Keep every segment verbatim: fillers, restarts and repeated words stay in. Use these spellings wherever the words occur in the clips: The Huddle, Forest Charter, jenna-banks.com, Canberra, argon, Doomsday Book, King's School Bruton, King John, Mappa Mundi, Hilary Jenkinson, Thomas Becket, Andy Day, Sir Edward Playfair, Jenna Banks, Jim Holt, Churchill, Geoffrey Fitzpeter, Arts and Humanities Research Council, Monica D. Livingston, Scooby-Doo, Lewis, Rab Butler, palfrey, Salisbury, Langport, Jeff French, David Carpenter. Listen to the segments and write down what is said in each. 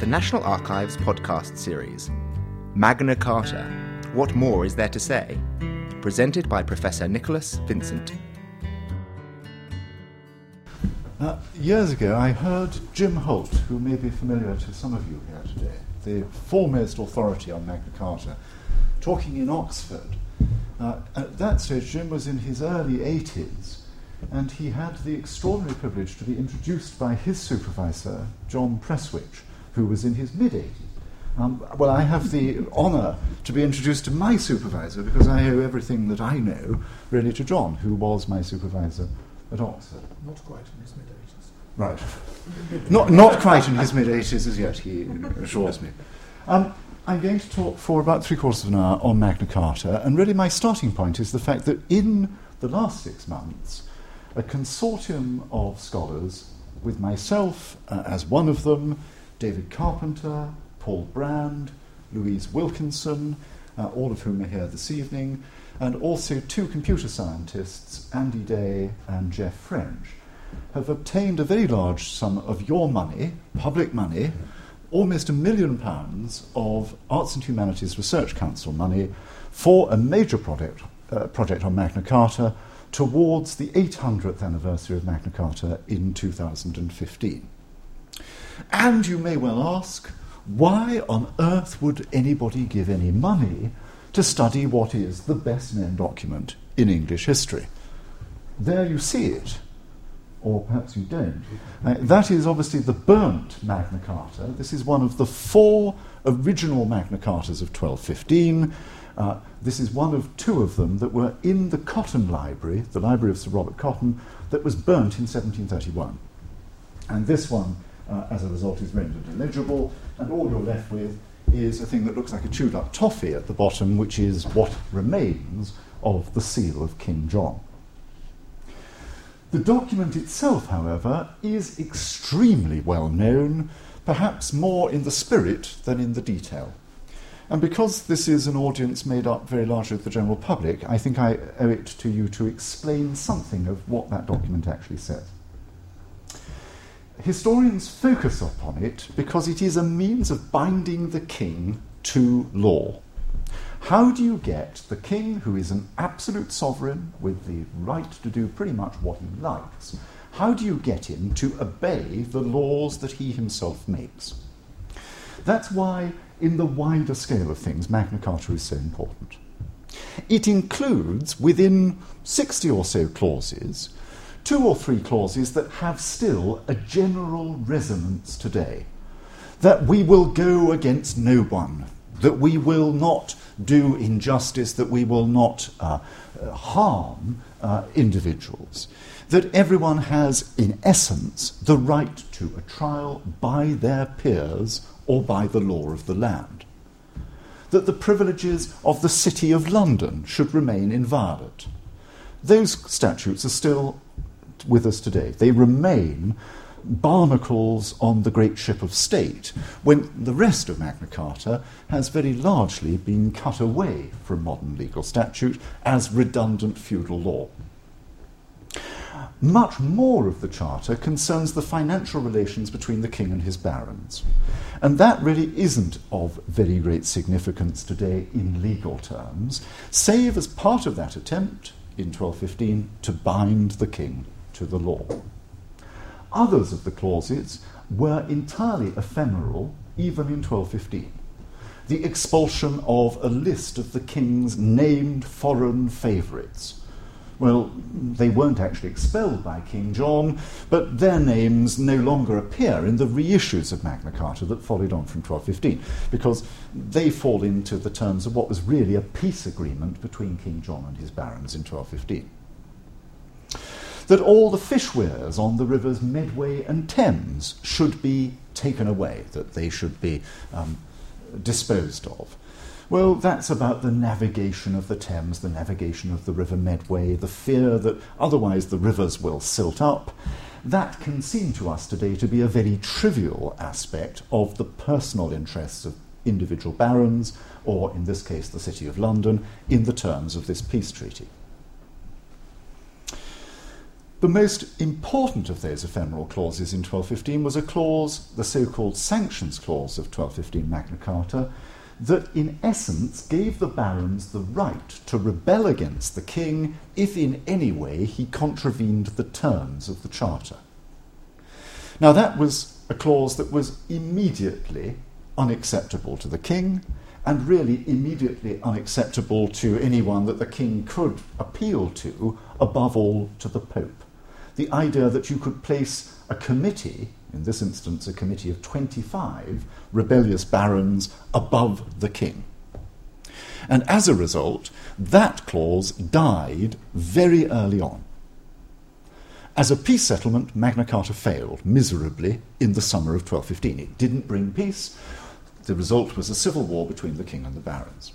the National Archives podcast series, Magna Carta, What More Is There to Say? Presented by Professor Nicholas Vincent. Uh, years ago, I heard Jim Holt, who may be familiar to some of you here today, the foremost authority on Magna Carta, talking in Oxford. Uh, at that stage, Jim was in his early eighties, and he had the extraordinary privilege to be introduced by his supervisor, John Prestwich, who was in his mid-eighties. Um, well, I have the honour to be introduced to my supervisor, because I owe everything that I know, really, to John, who was my supervisor at Oxford. Not quite in his mid-eighties. Right. not, not quite in his mid-eighties as yet, he assures me. Um, I'm going to talk for about three-quarters of an hour on Magna Carta, and really my starting point is the fact that in the last six months, a consortium of scholars, with myself uh, as one of them, David Carpenter, Paul Brand, Louise Wilkinson, uh, all of whom are here this evening, and also two computer scientists, Andy Day and Jeff French, have obtained a very large sum of your money, public money, almost a million pounds of Arts and Humanities Research Council money for a major project, uh, project on Magna Carta towards the eight hundredth anniversary of Magna Carta in two thousand fifteen. And you may well ask, why on earth would anybody give any money to study what is the best-known document in English history? There you see it, or perhaps you don't. Uh, that is obviously the burnt Magna Carta. This is one of the four original Magna Cartas of twelve fifteen. Uh, this is one of two of them that were in the Cotton Library, the library of Sir Robert Cotton, that was burnt in seventeen thirty-one. And this one, Uh, as a result, is rendered illegible, and all you're left with is a thing that looks like a chewed-up toffee at the bottom, which is what remains of the seal of King John. The document itself, however, is extremely well known, perhaps more in the spirit than in the detail. And because this is an audience made up very largely of the general public, I think I owe it to you to explain something of what that document actually says. Historians focus upon it because it is a means of binding the king to law. How do you get the king, who is an absolute sovereign with the right to do pretty much what he likes, how do you get him to obey the laws that he himself makes? That's why, in the wider scale of things, Magna Carta is so important. It includes, within sixty or so clauses, two or three clauses that have still a general resonance today. That we will go against no one, that we will not do injustice, that we will not uh, harm uh, individuals, that everyone has, in essence, the right to a trial by their peers or by the law of the land, that the privileges of the City of London should remain inviolate. Those statutes are still with us today. They remain barnacles on the great ship of state, when the rest of Magna Carta has very largely been cut away from modern legal statute as redundant feudal law. Much more of the Charter concerns the financial relations between the king and his barons, and that really isn't of very great significance today in legal terms, save as part of that attempt in twelve fifteen to bind the king to the law. Others of the clauses were entirely ephemeral, even in twelve fifteen. The expulsion of a list of the king's named foreign favourites. Well, they weren't actually expelled by King John, but their names no longer appear in the reissues of Magna Carta that followed on from twelve fifteen, because they fall into the terms of what was really a peace agreement between King John and his barons in twelve fifteen. That all the fish weirs on the rivers Medway and Thames should be taken away, that they should be um, disposed of. Well, that's about the navigation of the Thames, the navigation of the River Medway, the fear that otherwise the rivers will silt up. That can seem to us today to be a very trivial aspect of the personal interests of individual barons, or in this case the City of London, in the terms of this peace treaty. The most important of those ephemeral clauses in twelve fifteen was a clause, the so-called sanctions clause of twelve fifteen Magna Carta, that in essence gave the barons the right to rebel against the king if in any way he contravened the terms of the charter. Now that was a clause that was immediately unacceptable to the king, and really immediately unacceptable to anyone that the king could appeal to, above all to the Pope. The idea that you could place a committee, in this instance a committee of twenty-five rebellious barons, above the king. And as a result, that clause died very early on. As a peace settlement, Magna Carta failed miserably in the summer of twelve fifteen. It didn't bring peace. The result was a civil war between the king and the barons.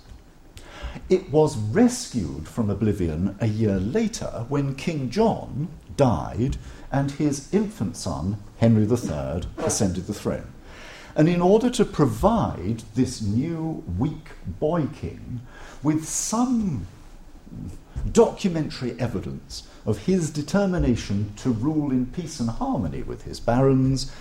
It was rescued from oblivion a year later when King John died and his infant son, Henry the Third, ascended the throne. And in order to provide this new, weak boy king with some documentary evidence of his determination to rule in peace and harmony with his barons,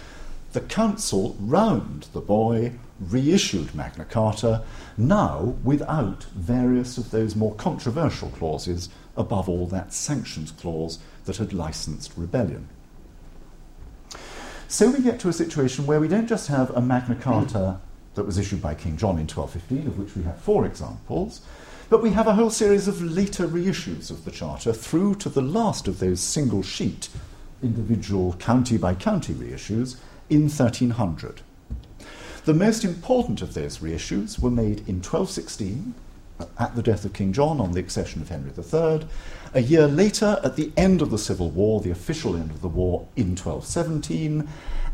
the council round the boy reissued Magna Carta, now without various of those more controversial clauses, above all that sanctions clause that had licensed rebellion. So we get to a situation where we don't just have a Magna Carta that was issued by King John in twelve fifteen, of which we have four examples, but we have a whole series of later reissues of the Charter through to the last of those single-sheet, individual county-by-county reissues in thirteen hundred. The most important of those reissues were made in twelve sixteen, at the death of King John on the accession of Henry the Third. A year later, at the end of the Civil War, the official end of the war, in twelve seventeen,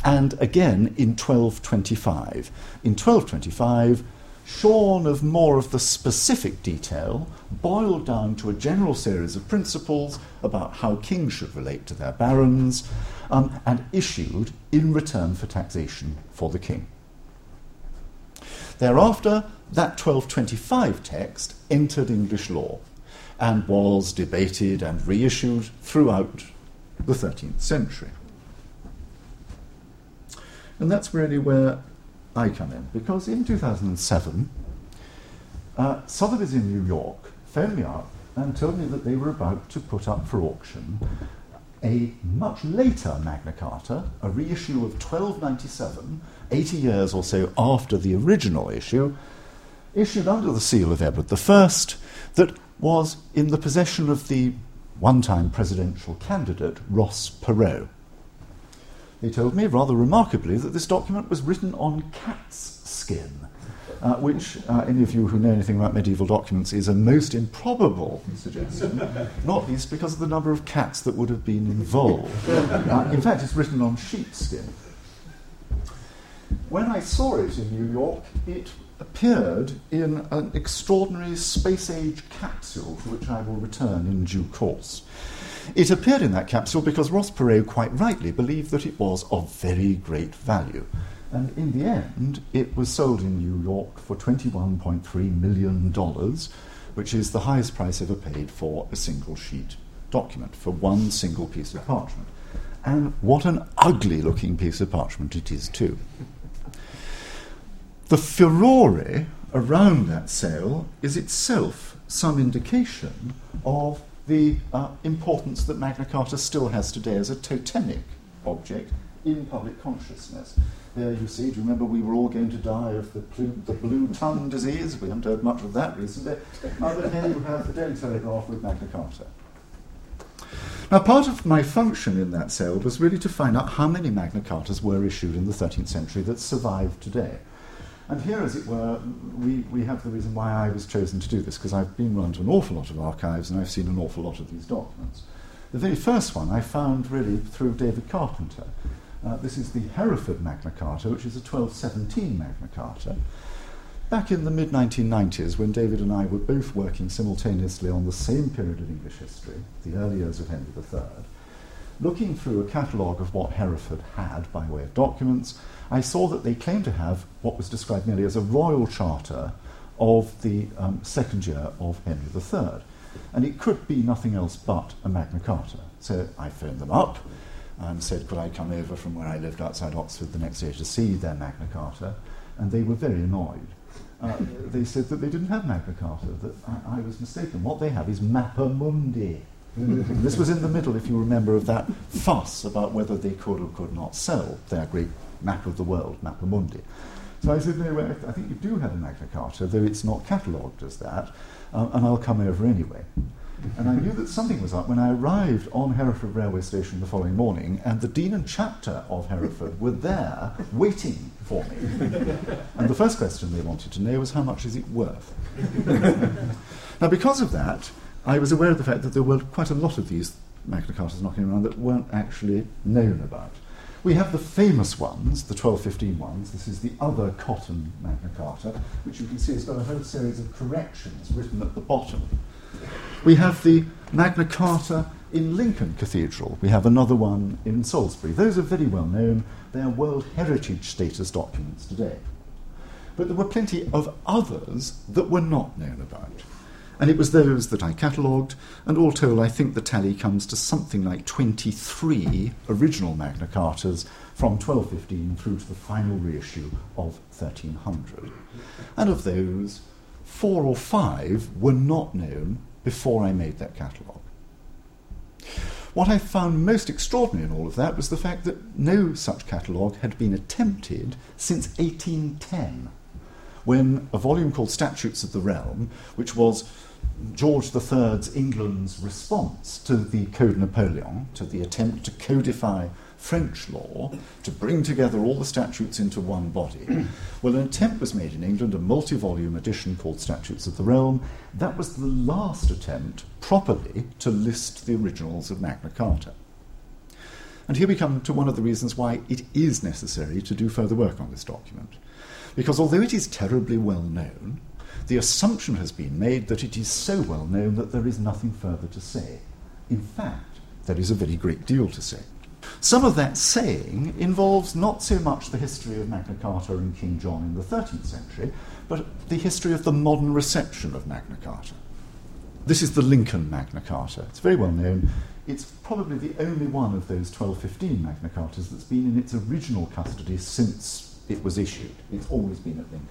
and again in twelve twenty-five. In twelve twenty-five, shorn of more of the specific detail, boiled down to a general series of principles about how kings should relate to their barons, um, and issued in return for taxation for the king. Thereafter, that twelve twenty-five text entered English law and was debated and reissued throughout the thirteenth century. And that's really where I come in, because in two thousand seven, uh, Sotheby's in New York phoned me up and told me that they were about to put up for auction a much later Magna Carta, a reissue of twelve ninety-seven, eighty years or so after the original issue, issued under the seal of Edward the First, that was in the possession of the one-time presidential candidate, Ross Perot. They told me, rather remarkably, that this document was written on cat's skin, uh, which, uh, any of you who know anything about medieval documents, is a most improbable suggestion, not least because of the number of cats that would have been involved. Uh, in fact, it's written on sheepskin. When I saw it in New York, it appeared in an extraordinary space-age capsule, to which I will return in due course. It appeared in that capsule because Ross Perot quite rightly believed that it was of very great value. And in the end, it was sold in New York for twenty-one point three million dollars, which is the highest price ever paid for a single-sheet document, for one single piece of parchment. And what an ugly-looking piece of parchment it is, too. The furore around that sale is itself some indication of the uh, importance that Magna Carta still has today as a totemic object in public consciousness. There you see, do you remember we were all going to die of the, plu- the blue tongue disease? We haven't heard much of that recently. Other than here you have the Daily Telegraph with Magna Carta. Now, part of my function in that sale was really to find out how many Magna Cartas were issued in the thirteenth century that survived today. And here, as it were, we, we have the reason why I was chosen to do this, because I've been round to an awful lot of archives and I've seen an awful lot of these documents. The very first one I found really through David Carpenter. Uh, this is the Hereford Magna Carta, which is a twelve seventeen Magna Carta. Back in the mid nineteen nineties, when David and I were both working simultaneously on the same period of English history, the early years of Henry the Third, looking through a catalogue of what Hereford had by way of documents, I saw that they claimed to have what was described merely as a royal charter of the um, second year of Henry the Third. And it could be nothing else but a Magna Carta. So I phoned them up and said, could I come over from where I lived outside Oxford the next day to see their Magna Carta? And they were very annoyed. Uh, they said that they didn't have Magna Carta, that I, I was mistaken. What they have is Mappa Mundi. This was in the middle, if you remember, of that fuss about whether they could or could not sell their great map of the world, Mappa Mundi. So I said, no, well, I think you do have a Magna Carta, though it's not catalogued as that, um, and I'll come over anyway. And I knew that something was up when I arrived on Hereford railway station the following morning, and the Dean and Chapter of Hereford were there waiting for me. And the first question they wanted to know was, how much is it worth? Now, because of that, I was aware of the fact that there were quite a lot of these Magna Cartas knocking around that weren't actually known about. We have the famous ones, the twelve fifteen ones. This is the other Cotton Magna Carta, which you can see has got a whole series of corrections written at the bottom. We have the Magna Carta in Lincoln Cathedral. We have another one in Salisbury. Those are very well known. They are World Heritage Status documents today. But there were plenty of others that were not known about. And it was those that I catalogued, and all told I think the tally comes to something like twenty-three original Magna Cartas from twelve fifteen through to the final reissue of thirteen hundred. And of those, four or five were not known before I made that catalogue. What I found most extraordinary in all of that was the fact that no such catalogue had been attempted since eighteen ten, when a volume called Statutes of the Realm, which was George the Third's England's response to the Code Napoleon, to the attempt to codify French law, to bring together all the statutes into one body. Well, an attempt was made in England, a multi-volume edition called Statutes of the Realm. That was the last attempt, properly, to list the originals of Magna Carta. And here we come to one of the reasons why it is necessary to do further work on this document. Because although it is terribly well known, the assumption has been made that it is so well known that there is nothing further to say. In fact, there is a very great deal to say. Some of that saying involves not so much the history of Magna Carta and King John in the thirteenth century, but the history of the modern reception of Magna Carta. This is the Lincoln Magna Carta. It's very well known. It's probably the only one of those twelve fifteen Magna Cartas that's been in its original custody since it was issued. It's always been at Lincoln.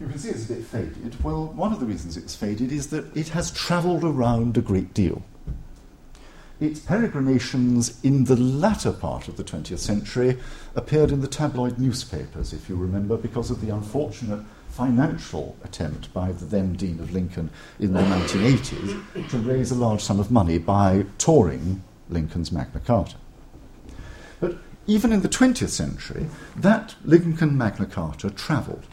You can see it's a bit faded. Well, one of the reasons it's faded is that it has travelled around a great deal. Its peregrinations in the latter part of the twentieth century appeared in the tabloid newspapers, if you remember, because of the unfortunate financial attempt by the then Dean of Lincoln in the nineteen eighties to raise a large sum of money by touring Lincoln's Magna Carta. But even in the twentieth century, that Lincoln Magna Carta travelled.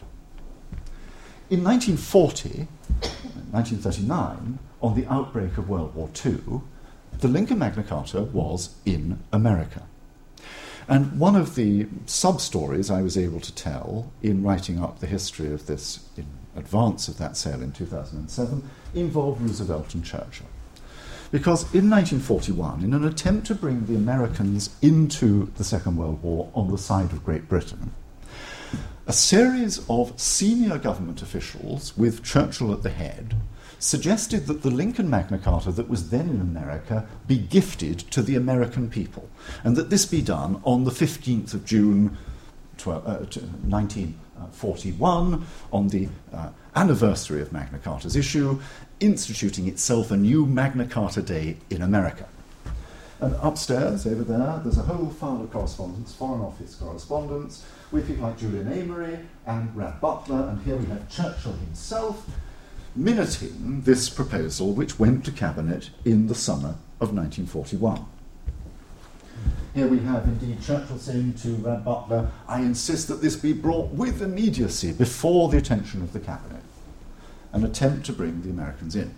In nineteen forty, nineteen thirty-nine, on the outbreak of World War Two, the Lincoln Magna Carta was in America. And one of the sub-stories I was able to tell in writing up the history of this in advance of that sale in two thousand seven involved Roosevelt and Churchill. Because in nineteen forty-one, in an attempt to bring the Americans into the Second World War on the side of Great Britain, a series of senior government officials, with Churchill at the head, suggested that the Lincoln Magna Carta that was then in America be gifted to the American people, and that this be done on the fifteenth of June nineteen forty-one, on the uh, anniversary of Magna Carta's issue, instituting itself a new Magna Carta Day in America. And upstairs, over there, there's a whole file of correspondence, Foreign Office correspondence, with people like Julian Amery and Rab Butler, and here we have Churchill himself, minuting this proposal, which went to Cabinet in the summer of nineteen forty-one. Here we have, indeed, Churchill saying to Rab Butler, I insist that this be brought with immediacy before the attention of the Cabinet, an attempt to bring the Americans in.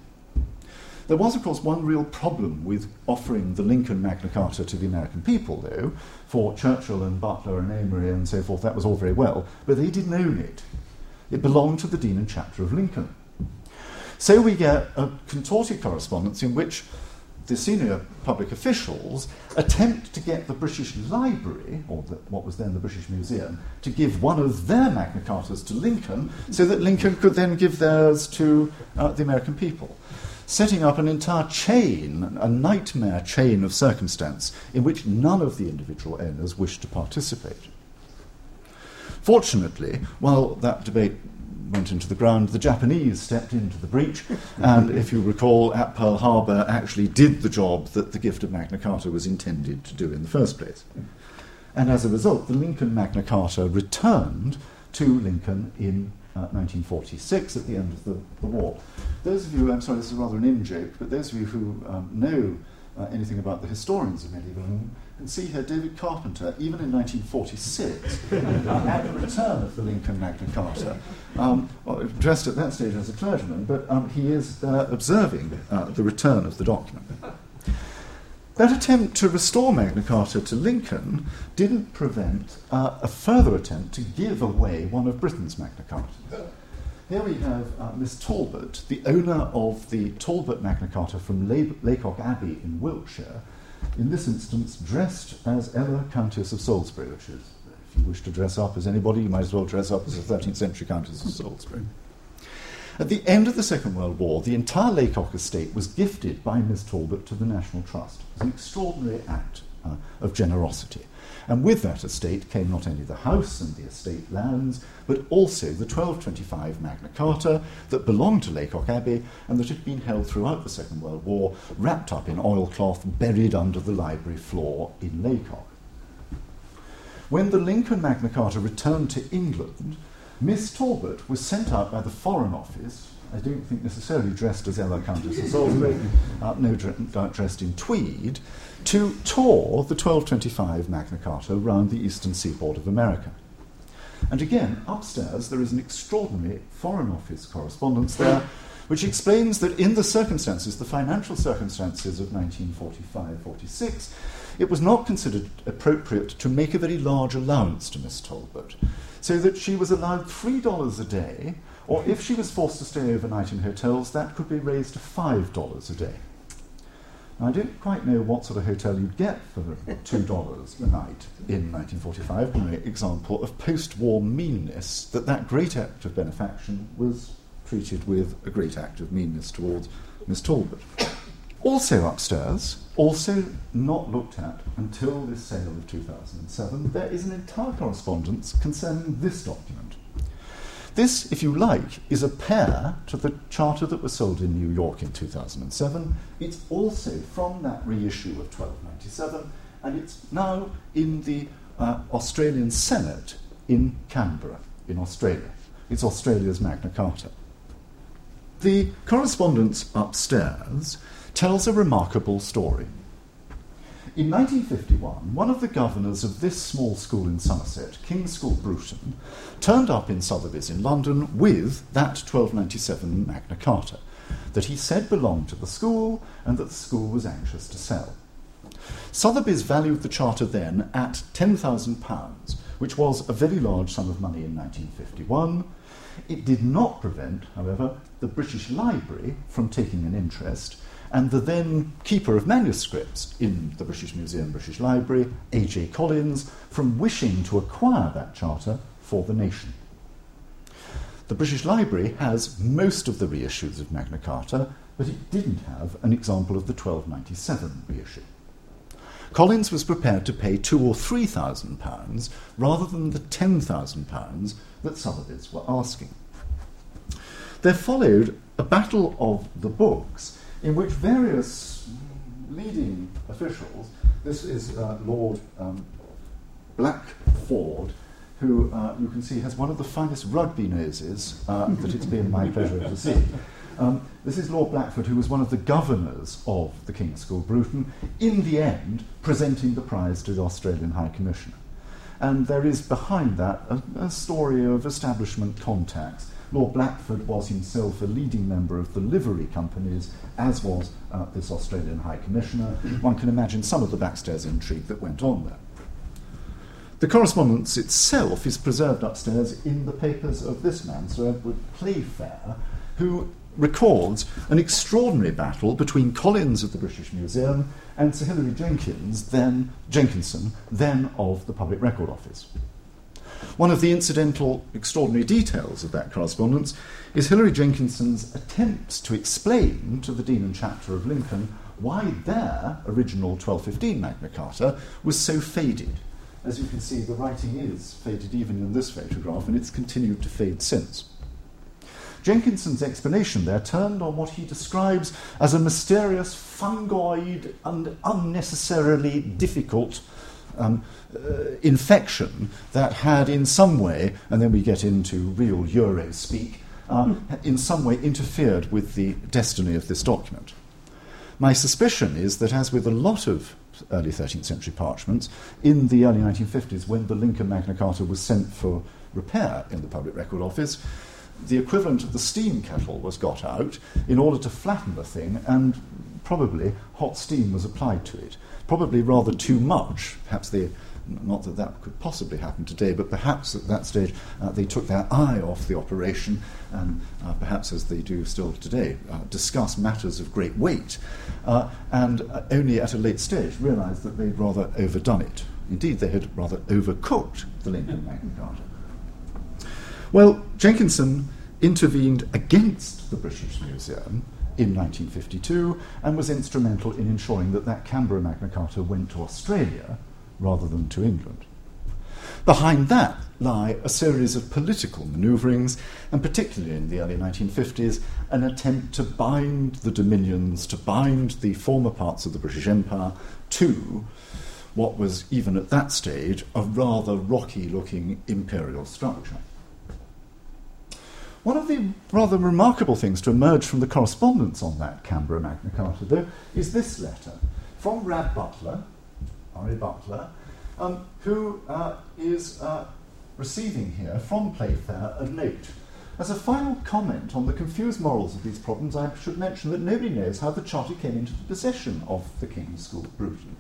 There was, of course, one real problem with offering the Lincoln Magna Carta to the American people, though, for Churchill and Butler and Amery and so forth. That was all very well, but they didn't own it. It belonged to the Dean and Chapter of Lincoln. So we get a contorted correspondence in which the senior public officials attempt to get the British Library, or the, what was then the British Museum, to give one of their Magna Cartas to Lincoln so that Lincoln could then give theirs to uh, the American people. setting up an entire chain, a nightmare chain of circumstance in which none of the individual owners wished to participate. Fortunately, while that debate went into the ground, the Japanese stepped into the breach, and if you recall, at Pearl Harbor actually did the job that the gift of Magna Carta was intended to do in the first place. And as a result, the Lincoln Magna Carta returned to Lincoln in uh, nineteen forty-six at the end of the, the war. Those of you, I'm sorry, this is rather an in-joke, but those of you who um, know uh, anything about the historians of medieval England, and see here David Carpenter, even in nineteen forty-six, at the return of the Lincoln Magna Carta, um, dressed at that stage as a clergyman, but um, he is uh, observing uh, the return of the document. That attempt to restore Magna Carta to Lincoln didn't prevent uh, a further attempt to give away one of Britain's Magna Cartas. Here we have uh, Miss Talbot, the owner of the Talbot Magna Carta from Lay- Laycock Abbey in Wiltshire, in this instance, dressed as Ella, Countess of Salisbury, which is, if you wish to dress up as anybody, you might as well dress up as a thirteenth century Countess of Salisbury. At the end of the Second World War, the entire Laycock estate was gifted by Miss Talbot to the National Trust. It was an extraordinary act uh, of generosity. And with that estate came not only the house and the estate lands, but also the twelve twenty-five Magna Carta that belonged to Laycock Abbey and that had been held throughout the Second World War, wrapped up in oilcloth, buried under the library floor in Laycock. When the Lincoln Magna Carta returned to England, Miss Talbot was sent out by the Foreign Office, I don't think necessarily dressed as Ella, Countess of Salisbury, uh, no doubt dressed in tweed, to tour the twelve twenty-five Magna Carta round the eastern seaboard of America. And again, upstairs there is an extraordinary Foreign Office correspondence there, which explains that in the circumstances, the financial circumstances of nineteen forty-five forty-six, it was not considered appropriate to make a very large allowance to Miss Talbot, so that she was allowed three dollars a day, or if she was forced to stay overnight in hotels, that could be raised to five dollars a day. Now, I don't quite know what sort of hotel you'd get for two dollars a night in nineteen forty-five, an example of post-war meanness, that that great act of benefaction was treated with a great act of meanness towards Miss Talbot. Also upstairs, also not looked at until this sale of two thousand seven, there is an entire correspondence concerning this document. This, if you like, is a pair to the charter that was sold in New York in two thousand seven. It's also from that reissue of twelve ninety-seven, and it's now in the uh, Australian Senate in Canberra, in Australia. It's Australia's Magna Carta. The correspondence upstairs tells a remarkable story. In nineteen fifty-one, one of the governors of this small school in Somerset, King's School Bruton, turned up in Sotheby's in London with that twelve ninety-seven Magna Carta that he said belonged to the school and that the school was anxious to sell. Sotheby's valued the charter then at ten thousand pounds, which was a very large sum of money in nineteen fifty-one. It did not prevent, however, the British Library from taking an interest, and the then keeper of manuscripts in the British Museum, British Library, A J Collins, from wishing to acquire that charter for the nation. The British Library has most of the reissues of Magna Carta, but it didn't have an example of the twelve ninety-seven reissue. Collins was prepared to pay two or three thousand pounds rather than the ten thousand pounds that Sotheby's were asking. There followed a battle of the books, in which various leading officials, this is uh, Lord um, Blackford, who uh, you can see has one of the finest rugby noses uh, that it's been my pleasure to see. Um, this is Lord Blackford, who was one of the governors of the King's School Bruton, in the end presenting the prize to the Australian High Commissioner. And there is behind that a, a story of establishment contacts. Lord Blackford was himself a leading member of the livery companies, as was uh, this Australian High Commissioner. One can imagine some of the backstairs intrigue that went on there. The correspondence itself is preserved upstairs in the papers of this man, Sir Edward Playfair, who records an extraordinary battle between Collins of the British Museum and Sir Hilary Jenkins, then Jenkinson, then of the Public Record Office. One of the incidental extraordinary details of that correspondence is Hilary Jenkinson's attempts to explain to the Dean and Chapter of Lincoln why their original twelve fifteen Magna Carta was so faded. As you can see, the writing is faded even in this photograph, and it's continued to fade since. Jenkinson's explanation there turned on what he describes as a mysterious, fungoid and unnecessarily difficult um, uh, infection that had in some way, and then we get into real Euro speak, uh, in some way interfered with the destiny of this document. My suspicion is that, as with a lot of early thirteenth century parchments, in the early nineteen fifties, when the Lincoln Magna Carta was sent for repair in the Public Record Office, the equivalent of the steam kettle was got out in order to flatten the thing, and probably hot steam was applied to it. Probably rather too much. Perhaps they, not that that could possibly happen today, but perhaps at that stage uh, they took their eye off the operation and uh, perhaps, as they do still today, uh, discuss matters of great weight uh, and uh, only at a late stage realised that they'd rather overdone it. Indeed, they had rather overcooked the Lincoln Magna Carta. Well, Jenkinson intervened against the British Museum in nineteen fifty-two and was instrumental in ensuring that that Canberra Magna Carta went to Australia rather than to England. Behind that lie a series of political manoeuvrings, and particularly in the early nineteen fifties, an attempt to bind the dominions, to bind the former parts of the British Empire to what was, even at that stage, a rather rocky-looking imperial structure. One of the rather remarkable things to emerge from the correspondence on that Canberra Magna Carta, though, is this letter from Rab Butler, Rab Butler, um, who uh, is uh, receiving here from Playfair a note. As a final comment on the confused morals of these problems, I should mention that nobody knows how the charter came into the possession of the King's School Bruton.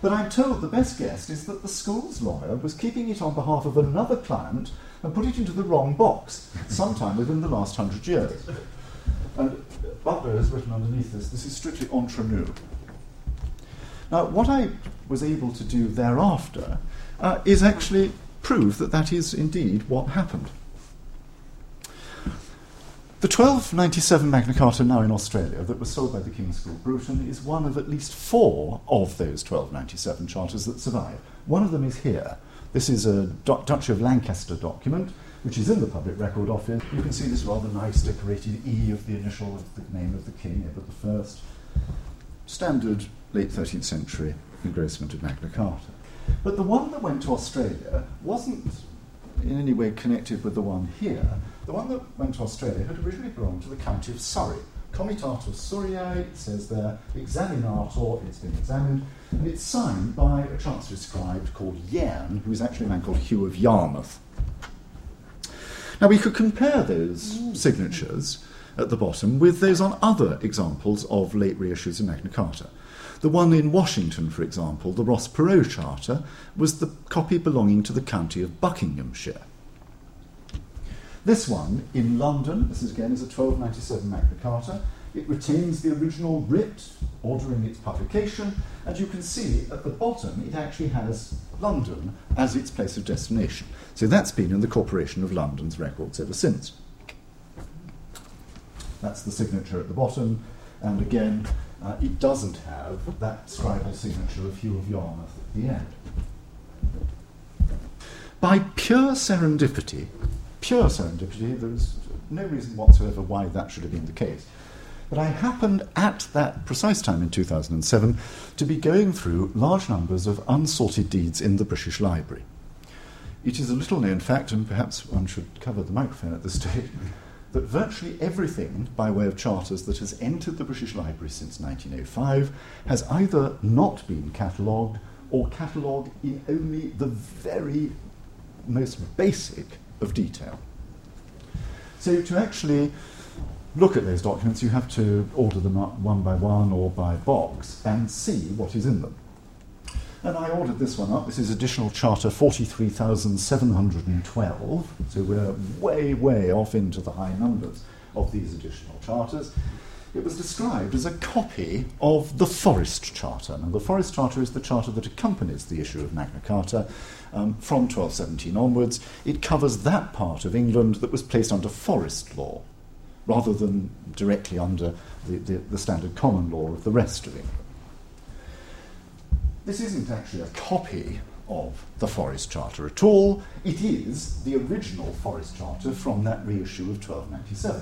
But I'm told the best guess is that the school's lawyer was keeping it on behalf of another client and put it into the wrong box sometime within the last hundred years. And Butler has written underneath this, this is strictly entre nous. Now, what I was able to do thereafter uh, is actually prove that that is indeed what happened. The twelve ninety-seven Magna Carta now in Australia that was sold by the King's School Bruton is one of at least four of those twelve ninety-seven charters that survive. One of them is here. This is a du- Duchy of Lancaster document, which is in the Public Record Office. You can see this rather nice decorated E of the initial of the name of the King, Edward the First. Standard late thirteenth century engrossment of Magna Carta. But the one that went to Australia wasn't in any way connected with the one here. The one that went to Australia had originally belonged to the county of Surrey. Comitatus Surrei, it says there, examinator, it's been examined, and it's signed by a chancery scribe called Yern, who is actually a man called Hugh of Yarmouth. Now we could compare those signatures at the bottom with those on other examples of late reissues of Magna Carta. The one in Washington, for example, the Ross Perot Charter, was the copy belonging to the county of Buckinghamshire. This one, in London, this is again is a twelve ninety-seven Magna Carta. It retains the original writ, ordering its publication, and you can see at the bottom it actually has London as its place of destination. So that's been in the Corporation of London's records ever since. That's the signature at the bottom, and again, uh, it doesn't have that scribal signature of Hugh of Yarmouth at the end. By pure serendipity, Pure serendipity, there is no reason whatsoever why that should have been the case. But I happened at that precise time in two thousand seven to be going through large numbers of unsorted deeds in the British Library. It is a little known fact, and perhaps one should cover the microphone at this stage, that virtually everything by way of charters that has entered the British Library since nineteen oh five has either not been catalogued or catalogued in only the very most basic of detail. So to actually look at those documents, you have to order them up one by one or by box and see what is in them. And I ordered this one up. This is additional charter forty-three thousand seven hundred twelve. So we're way, way off into the high numbers of these additional charters. it was described as a copy of the Forest Charter. Now, the Forest Charter is the charter that accompanies the issue of Magna Carta um, from twelve seventeen onwards. It covers that part of England that was placed under forest law, rather than directly under the, the, the standard common law of the rest of England. This isn't actually a copy of the Forest Charter at all. It is the original Forest Charter from that reissue of twelve ninety-seven.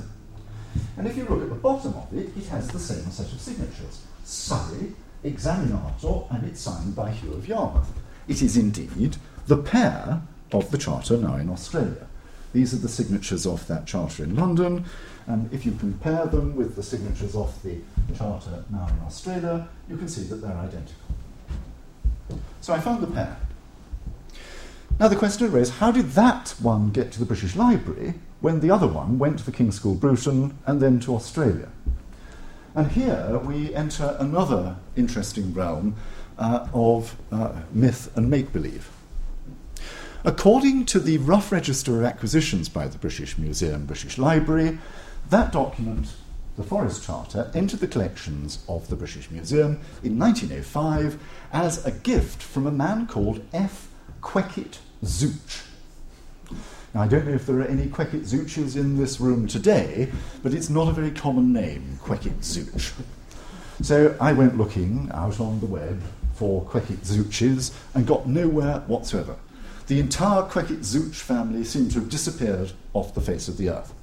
And if you look at the bottom of it, it has the same set of signatures. Surrey, Examinator, and it's signed by Hugh of Yarmouth. It is indeed the pair of the charter now in Australia. These are the signatures of that charter in London, and if you compare them with the signatures of the charter now in Australia, you can see that they're identical. So I found the pair. Now the question raised, how did that one get to the British Library when the other one went to the King's School Bruton and then to Australia? And here we enter another interesting realm uh, of uh, myth and make-believe. According to the rough register of acquisitions by the British Museum, British Library, that document, the Forest Charter, entered the collections of the British Museum in nineteen oh five as a gift from a man called F. Queckett Zouch. Now, I don't know if there are any Queckett Zouches in this room today, but it's not a very common name, Queckett Zouch. So I went looking out on the web for Queckett Zouches and got nowhere whatsoever. The entire Queckett Zouch family seemed to have disappeared off the face of the earth.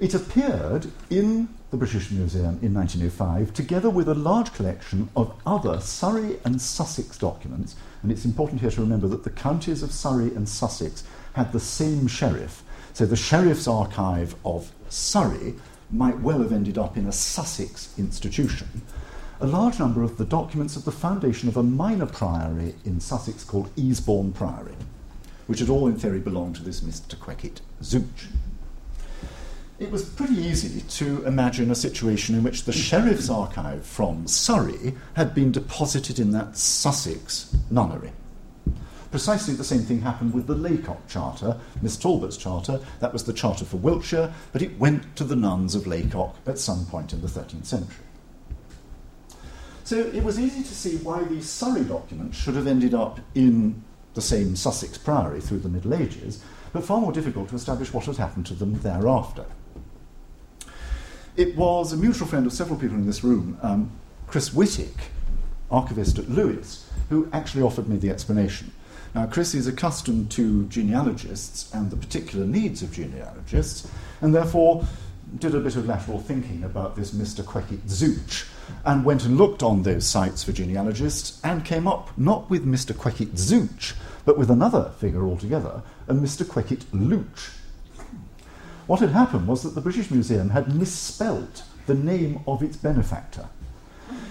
It appeared in the British Museum in nineteen oh five, together with a large collection of other Surrey and Sussex documents, and it's important here to remember that the counties of Surrey and Sussex had the same sheriff, so the sheriff's archive of Surrey might well have ended up in a Sussex institution. A large number of the documents of the foundation of a minor priory in Sussex called Easebourne Priory, which had all in theory belonged to this Mister Queckett Zouch. It was pretty easy to imagine a situation in which the sheriff's archive from Surrey had been deposited in that Sussex nunnery. Precisely the same thing happened with the Laycock Charter, Miss Talbot's charter. That was the charter for Wiltshire, but it went to the nuns of Laycock at some point in the thirteenth century. So it was easy to see why these Surrey documents should have ended up in the same Sussex priory through the Middle Ages, but far more difficult to establish what had happened to them thereafter. It was a mutual friend of several people in this room, um, Chris Whittick, archivist at Lewis, who actually offered me the explanation. Now, Chris is accustomed to genealogists and the particular needs of genealogists, and therefore did a bit of lateral thinking about this Mister Queckett Zouch, and went and looked on those sites for genealogists and came up not with Mister Queckett Zouch, but with another figure altogether, a Mister Queckett Looch. What had happened was that the British Museum had misspelt the name of its benefactor,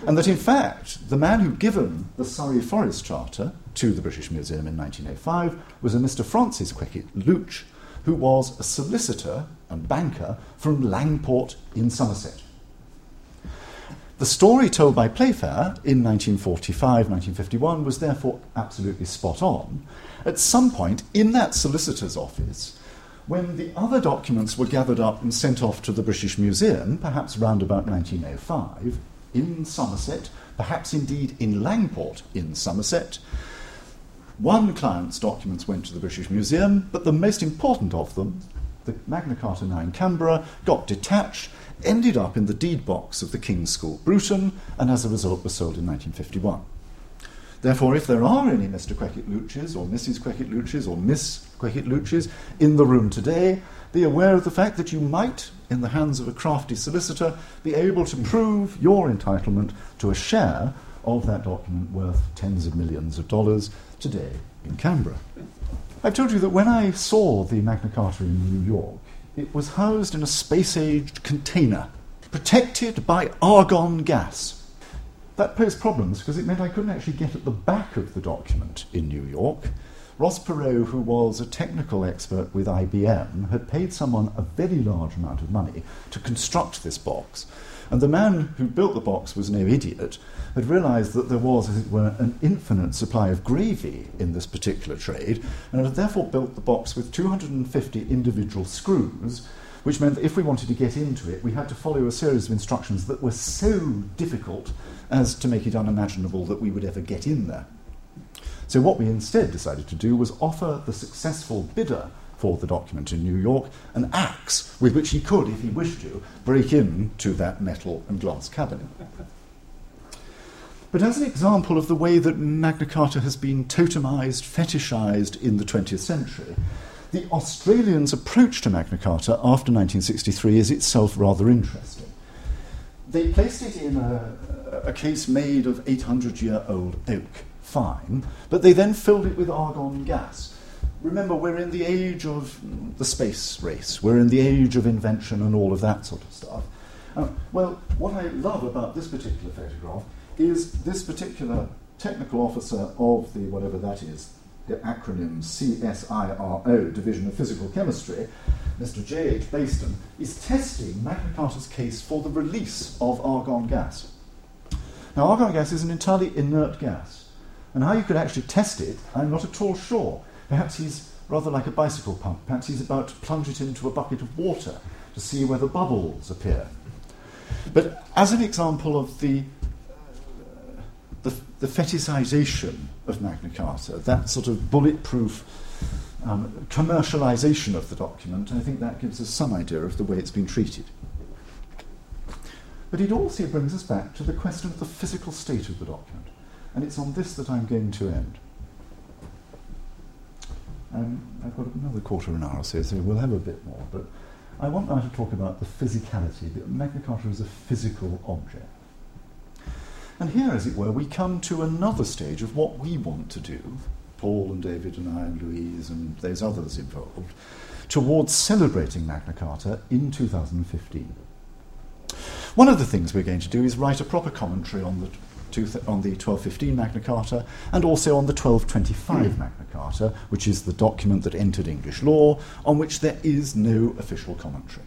and that in fact the man who'd given the Surrey Forest Charter to the British Museum in nineteen oh five was a Mister Francis Queckett Looch, who was a solicitor and banker from Langport in Somerset. The story told by Playfair in nineteen forty-five, nineteen fifty-one was therefore absolutely spot on. At some point in that solicitor's office, when the other documents were gathered up and sent off to the British Museum, perhaps round about nineteen oh five, in Somerset, perhaps indeed in Langport in Somerset, one client's documents went to the British Museum, but the most important of them, the Magna Carta now in Canberra, got detached, ended up in the deed box of the King's School Bruton, and as a result was sold in nineteen fifty-one. Therefore, if there are any Mister Queckett Looches or Missus Queckett Looches or Miss Queckett Looches in the room today, be aware of the fact that you might, in the hands of a crafty solicitor, be able to prove your entitlement to a share of that document worth tens of millions of dollars today in Canberra. I've told you that when I saw the Magna Carta in New York, it was housed in a space-aged container, protected by argon gas. That posed problems because it meant I couldn't actually get at the back of the document in New York. Ross Perot, who was a technical expert with I B M, had paid someone a very large amount of money to construct this box. And the man who built the box was no idiot, had realised that there was, as it were, an infinite supply of gravy in this particular trade, and had therefore built the box with two hundred fifty individual screws, which meant that if we wanted to get into it, we had to follow a series of instructions that were so difficult as to make it unimaginable that we would ever get in there. So what we instead decided to do was offer the successful bidder for the document in New York an axe with which he could, if he wished to, break into that metal and glass cabinet. But as an example of the way that Magna Carta has been totemised, fetishised in the twentieth century, the Australians' approach to Magna Carta after nineteen sixty-three is itself rather interesting. They placed it in a, a case made of eight hundred year old oak, fine, but they then filled it with argon gas. Remember, we're in the age of the space race, we're in the age of invention and all of that sort of stuff. Uh, well, what I love about this particular photograph is this particular technical officer of the, whatever that is, the acronym C S I R O, Division of Physical Chemistry, Mister J H Bayston, is testing Magna Carta's case for the release of argon gas. Now, argon gas is an entirely inert gas, and how you could actually test it, I'm not at all sure. Perhaps he's rather like a bicycle pump. Perhaps he's about to plunge it into a bucket of water to see whether bubbles appear. But as an example of the The, the fetishisation of Magna Carta, that sort of bulletproof um, commercialisation of the document, I think that gives us some idea of the way it's been treated. But it also brings us back to the question of the physical state of the document, and it's on this that I'm going to end. Um, I've got another quarter of an hour or so, so we'll have a bit more, but I want now to talk about the physicality. The Magna Carta is a physical object. And here, as it were, we come to another stage of what we want to do, Paul and David and I and Louise and those others involved, towards celebrating Magna Carta in two thousand fifteen. One of the things we're going to do is write a proper commentary on the on the twelve fifteen Magna Carta and also on the twelve twenty-five Magna Carta, which is the document that entered English law, on which there is no official commentary.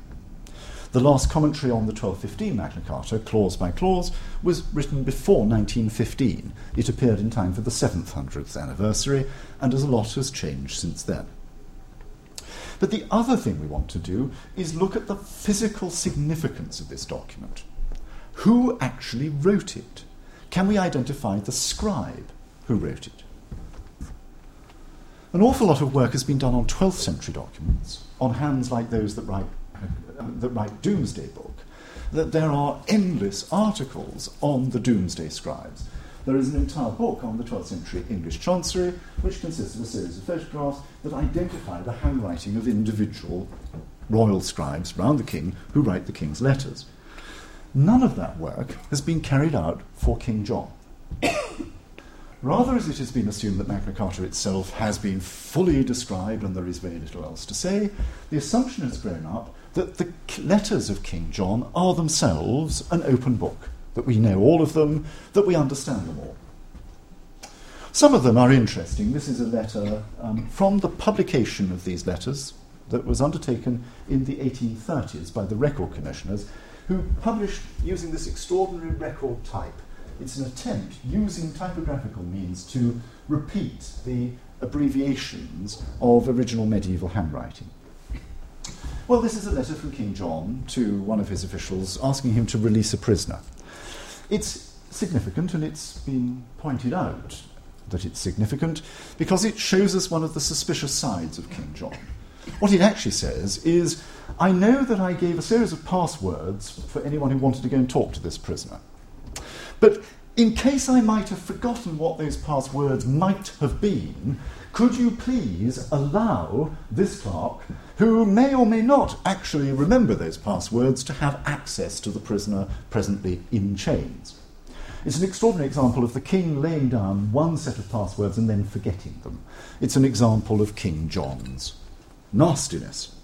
The last commentary on the twelve fifteen Magna Carta, clause by clause, was written before nineteen fifteen. It appeared in time for the seven hundredth anniversary, and as a lot has changed since then. But the other thing we want to do is look at the physical significance of this document. Who actually wrote it? Can we identify the scribe who wrote it? An awful lot of work has been done on twelfth century documents, on hands like those that write that write Doomsday Book, that there are endless articles on the Doomsday scribes. There is an entire book on the twelfth century English Chancery, which consists of a series of photographs that identify the handwriting of individual royal scribes round the king who write the king's letters. None of that work has been carried out for King John. Rather, as it has been assumed that Magna Carta itself has been fully described and there is very little else to say, the assumption has grown up that the letters of King John are themselves an open book, that we know all of them, that we understand them all. Some of them are interesting. This is a letter um, from the publication of these letters that was undertaken in the eighteen thirties by the Record Commissioners, who published using this extraordinary record type. It's an attempt, using typographical means, to repeat the abbreviations of original medieval handwriting. Well, this is a letter from King John to one of his officials asking him to release a prisoner. It's significant, and it's been pointed out that it's significant, because it shows us one of the suspicious sides of King John. What it actually says is, I know that I gave a series of passwords for anyone who wanted to go and talk to this prisoner. But in case I might have forgotten what those passwords might have been, could you please allow this clerk, who may or may not actually remember those passwords, to have access to the prisoner presently in chains? It's an extraordinary example of the king laying down one set of passwords and then forgetting them. It's an example of King John's nastiness.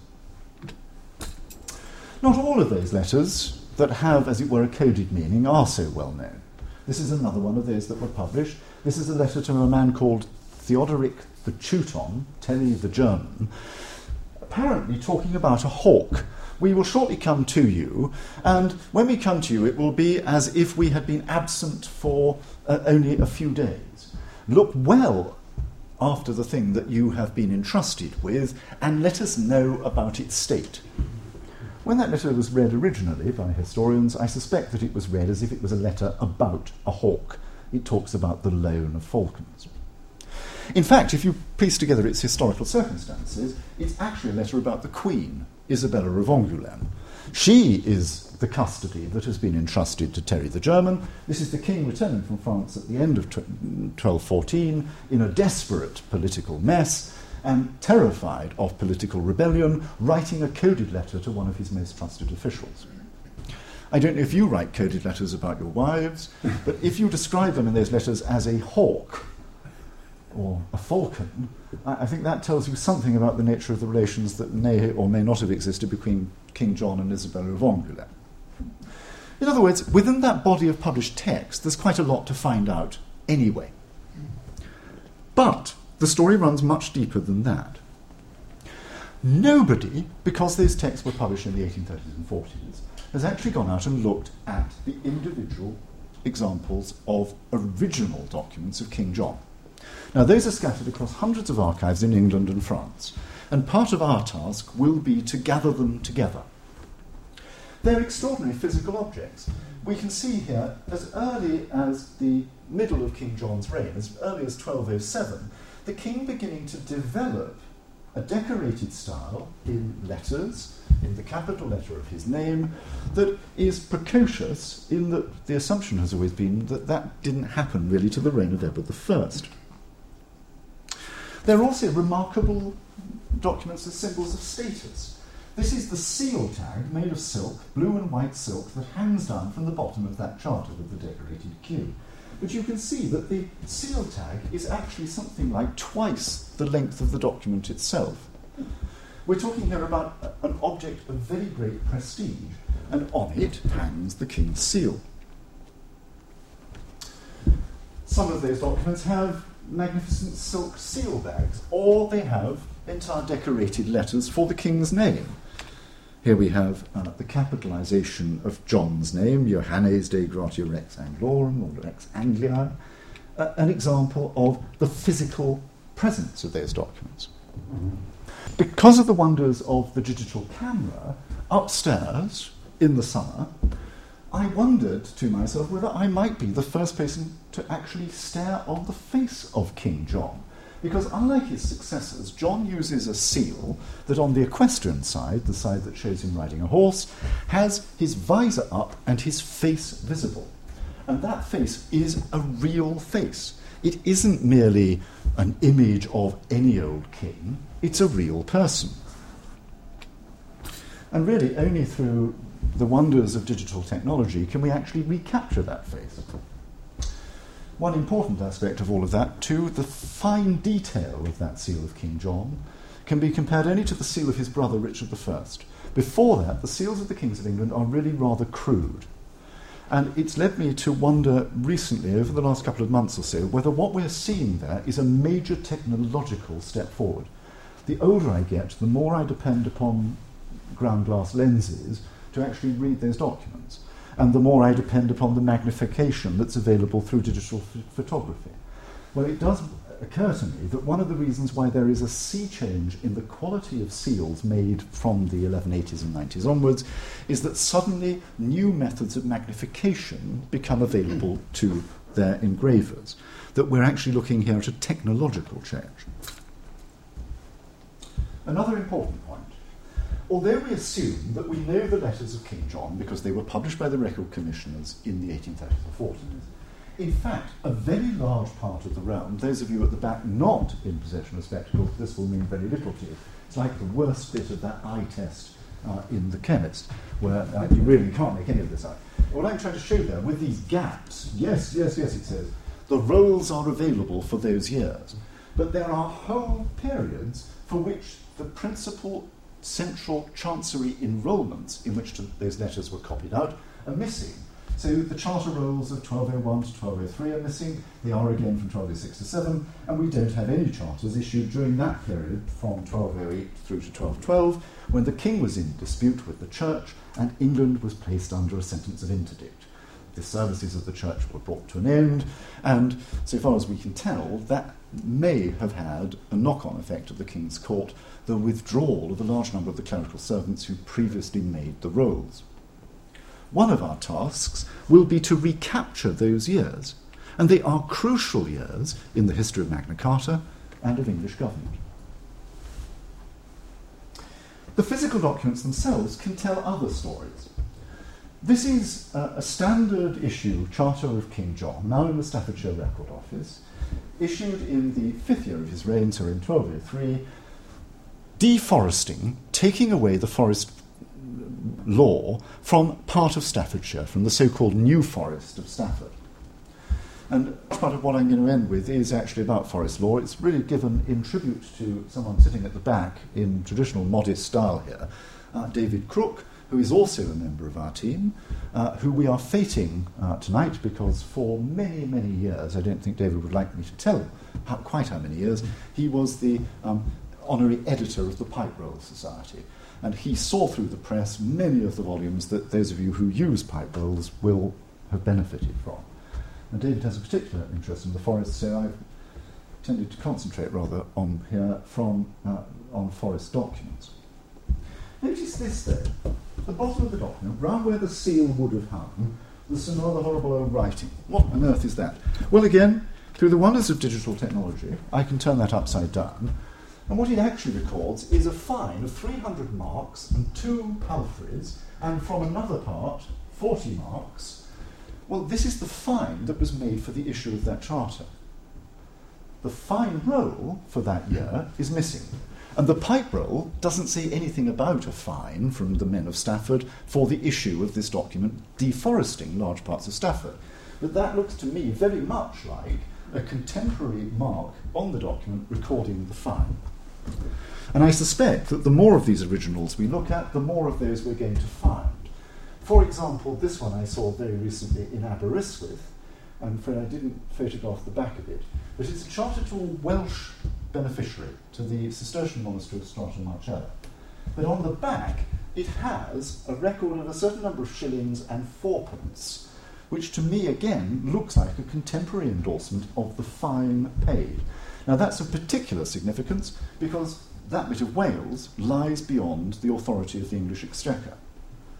Not all of those letters that have, as it were, a coded meaning are so well known. This is another one of those that were published. This is a letter to a man called Theodoric the Teuton, Telly the German, apparently talking about a hawk. We will shortly come to you, and when we come to you, it will be as if we had been absent for uh, only a few days. Look well after the thing that you have been entrusted with, and let us know about its state. When that letter was read originally by historians, I suspect that it was read as if it was a letter about a hawk. It talks about the loan of falcons. In fact, if you piece together its historical circumstances, it's actually a letter about the Queen, Isabella of Angoulême. She is the custody that has been entrusted to Terry the German. This is the king returning from France at the end of twelve fourteen in a desperate political mess and terrified of political rebellion, writing a coded letter to one of his most trusted officials. I don't know if you write coded letters about your wives, but if you describe them in those letters as a hawk or a falcon, I think that tells you something about the nature of the relations that may or may not have existed between King John and Isabella of Angoulême. In other words, within that body of published text, there's quite a lot to find out anyway. But the story runs much deeper than that. Nobody, because those texts were published in the eighteen thirties and forties, has actually gone out and looked at the individual examples of original documents of King John. Now, those are scattered across hundreds of archives in England and France, and part of our task will be to gather them together. They're extraordinary physical objects. We can see here, as early as the middle of King John's reign, as early as twelve oh seven, the king beginning to develop a decorated style in letters, in the capital letter of his name, that is precocious in that the assumption has always been that that didn't happen really till the reign of Edward the First. There are also remarkable documents as symbols of status. This is the seal tag made of silk, blue and white silk, that hangs down from the bottom of that charter with the decorated queue. But you can see that the seal tag is actually something like twice the length of the document itself. We're talking here about an object of very great prestige, and on it hangs the king's seal. Some of those documents have magnificent silk seal bags, or they have entire decorated letters for the king's name. Here we have uh, the capitalisation of John's name, Johannes de Gratia Rex Anglorum, or Rex Angliae, uh, an example of the physical presence of those documents. Because of the wonders of the digital camera, upstairs in the summer, I wondered to myself whether I might be the first person to actually stare on the face of King John. Because unlike his successors, John uses a seal that on the equestrian side, the side that shows him riding a horse, has his visor up and his face visible. And that face is a real face. It isn't merely an image of any old king, it's a real person. And really, only through the wonders of digital technology can we actually recapture that face. One important aspect of all of that, too, the fine detail of that seal of King John can be compared only to the seal of his brother Richard the First. Before that, the seals of the kings of England are really rather crude. And it's led me to wonder recently, over the last couple of months or so, whether what we're seeing there is a major technological step forward. The older I get, the more I depend upon ground glass lenses to actually read those documents, and the more I depend upon the magnification that's available through digital f- photography. Well, it does occur to me that one of the reasons why there is a sea change in the quality of seals made from the eleven eighties and nineties onwards is that suddenly new methods of magnification become available to their engravers, that we're actually looking here at a technological change. Another important point. Although we assume that we know the letters of King John because they were published by the Record Commissioners in the eighteen thirties and forties, in fact, a very large part of the realm, those of you at the back not in possession of spectacles, this will mean very little to you. It's like the worst bit of that eye test uh, in the chemist, where uh, you really can't make any of this out. What I'm trying to show there, with these gaps, yes, yes, yes, it says, the rolls are available for those years. But there are whole periods for which the principal central chancery enrolments in which to, those letters were copied out are missing. So the charter rolls of twelve oh one to twelve oh three are missing. They are again from twelve oh six to seven, and we don't have any charters issued during that period from twelve oh eight through to twelve twelve, when the king was in dispute with the church and England was placed under a sentence of interdict. the services of the church were brought to an end, and so far as we can tell, that may have had a knock-on effect of the King's Court, the withdrawal of a large number of the clerical servants who previously made the rolls. One of our tasks will be to recapture those years, and they are crucial years in the history of Magna Carta and of English government. The physical documents themselves can tell other stories. This is uh, a standard issue charter of King John, now in the Staffordshire Record Office, issued in the fifth year of his reign, so in twelve oh three, deforesting, taking away the forest law from part of Staffordshire, from the so-called New Forest of Stafford. And part of what I'm going to end with is actually about forest law. It's really given in tribute to someone sitting at the back in traditional modest style here, uh, David Crook, who is also a member of our team, uh, who we are feting uh, tonight because for many, many years, I don't think David would like me to tell how, quite how many years, he was the um, honorary editor of the Pipe Roll Society. And he saw through the press many of the volumes that those of you who use pipe rolls will have benefited from. And David has a particular interest in the forest, so I've tended to concentrate rather on here from uh, on forest documents. Notice this though, at the bottom of the document, round where the seal would have hung, there's some rather horrible old writing. What on earth is that? Well, again, through the wonders of digital technology, I can turn that upside down, and what it actually records is a fine of three hundred marks and two palfreys, and from another part, forty marks. Well, this is the fine that was made for the issue of that charter. The fine roll for that year is missing. And the pipe roll doesn't say anything about a fine from the men of Stafford for the issue of this document deforesting large parts of Stafford. But that looks to me very much like a contemporary mark on the document recording the fine. And I suspect that the more of these originals we look at, the more of those we're going to find. For example, this one I saw very recently in Aberystwyth. I'm afraid I didn't photograph the back of it. But it's a charter to a Welsh beneficiary, to the Cistercian monastery of Strata Marcella. But on the back, it has a record of a certain number of shillings and fourpence, which to me, again, looks like a contemporary endorsement of the fine paid. Now, that's of particular significance because that bit of Wales lies beyond the authority of the English Exchequer.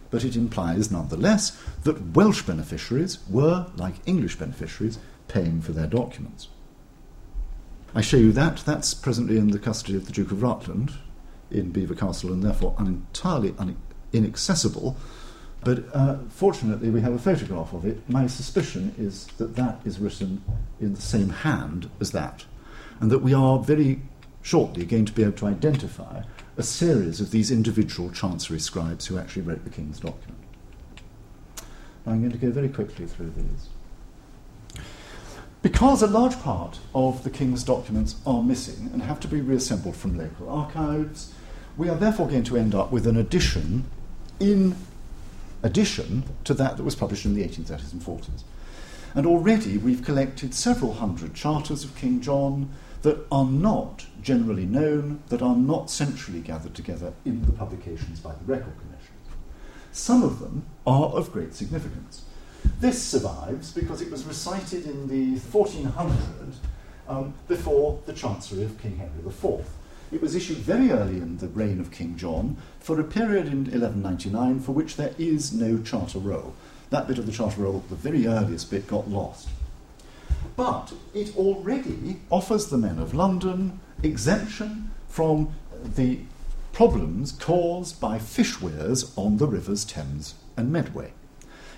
But it implies, nonetheless, that Welsh beneficiaries were, like English beneficiaries, paying for their documents. I show you that. That's presently in the custody of the Duke of Rutland in Beaver Castle and therefore un- entirely un- inaccessible. But uh, fortunately, we have a photograph of it. My suspicion is that that is written in the same hand as that, and that we are very shortly going to be able to identify a series of these individual Chancery scribes who actually wrote the King's document. I'm going to go very quickly through these. Because a large part of the King's documents are missing and have to be reassembled from local archives, we are therefore going to end up with an addition in addition to that that was published in the eighteen thirties and forties. And already we've collected several hundred charters of King John that are not generally known, that are not centrally gathered together in the publications by the Record Commissioners. Some of them are of great significance. This survives because it was recited in the fourteen hundred um, before the Chancery of King Henry the Fourth. It was issued very early in the reign of King John for a period in eleven ninety-nine for which there is no charter roll. That bit of the charter roll, the very earliest bit, got lost. But it already offers the men of London exemption from the problems caused by fish weirs on the rivers Thames and Medway.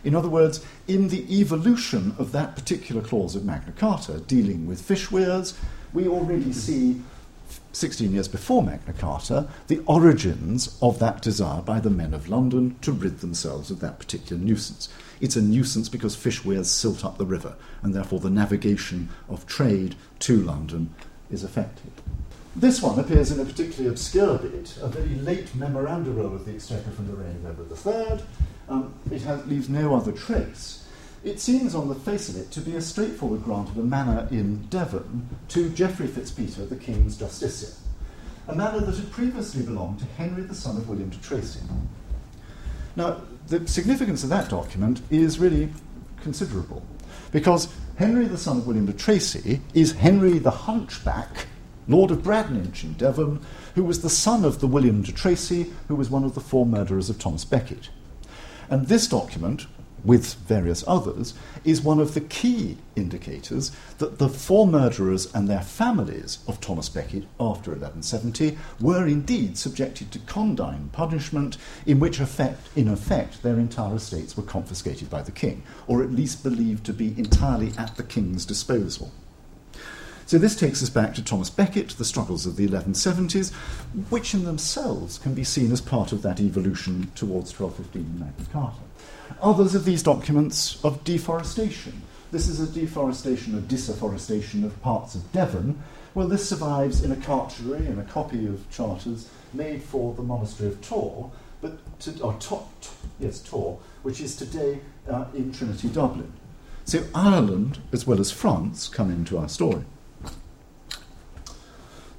In other words, in the evolution of that particular clause of Magna Carta dealing with fish weirs, we already see, sixteen years before Magna Carta, the origins of that desire by the men of London to rid themselves of that particular nuisance. It's a nuisance because fish weirs silt up the river, and therefore the navigation of trade to London is affected. This one appears in a particularly obscure bit, a very late memoranda roll of the Exchequer from the reign of Edward the Third. Um, it has, leaves no other trace. It seems on the face of it to be a straightforward grant of a manor in Devon to Geoffrey Fitzpeter, the King's Justiciar, a manor that had previously belonged to Henry, the son of William de Tracy. Now, the significance of that document is really considerable, because Henry, the son of William de Tracy, is Henry the Hunchback, Lord of Bradninch in Devon, who was the son of the William de Tracy, who was one of the four murderers of Thomas Becket. And this document, with various others, is one of the key indicators that the four murderers and their families of Thomas Becket after eleven seventy were indeed subjected to condign punishment, in which effect, in effect their entire estates were confiscated by the king, or at least believed to be entirely at the king's disposal. So this takes us back to Thomas Becket, the struggles of the eleven seventies, which in themselves can be seen as part of that evolution towards twelve fifteen and Magna Carta. Others of these documents of deforestation. This is a deforestation or disafforestation of parts of Devon. Well, this survives in a cartulary and a copy of charters made for the monastery of Tor, but to, or Tor, yes, Tor, which is today uh, in Trinity, Dublin. So Ireland, as well as France, come into our story.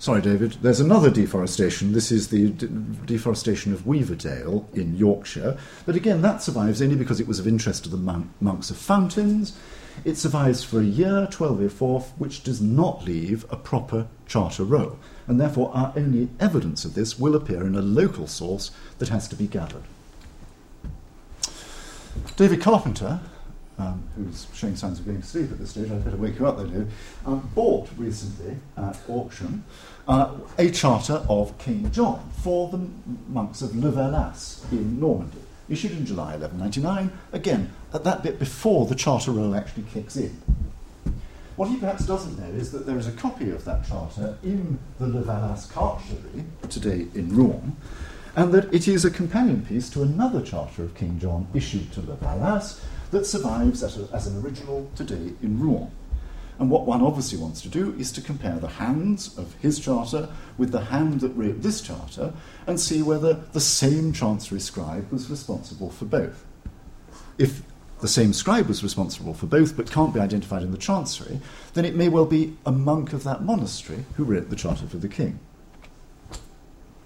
Sorry, David, there's another deforestation. This is the de- deforestation of Weaverdale in Yorkshire. But again, that survives only because it was of interest to the mon- monks of Fountains. It survives for a year, twelve oh four, which does not leave a proper charter roll. And therefore, our only evidence of this will appear in a local source that has to be gathered. David Carpenter, Um, who's showing signs of going to sleep at this stage, I'd better wake you up though, David, um, bought recently at auction uh, a charter of King John for the monks of Le Verlas in Normandy, issued in July eleven ninety-nine, again, at that bit before the charter roll actually kicks in. What he perhaps doesn't know is that there is a copy of that charter in the Le Verlas cartulary, today in Rouen, and that it is a companion piece to another charter of King John issued to Le Verlas, that survives as, a, as an original today in Rouen. And what one obviously wants to do is to compare the hands of his charter with the hand that wrote this charter and see whether the same chancery scribe was responsible for both. If the same scribe was responsible for both but can't be identified in the chancery, then it may well be a monk of that monastery who wrote the charter for the king.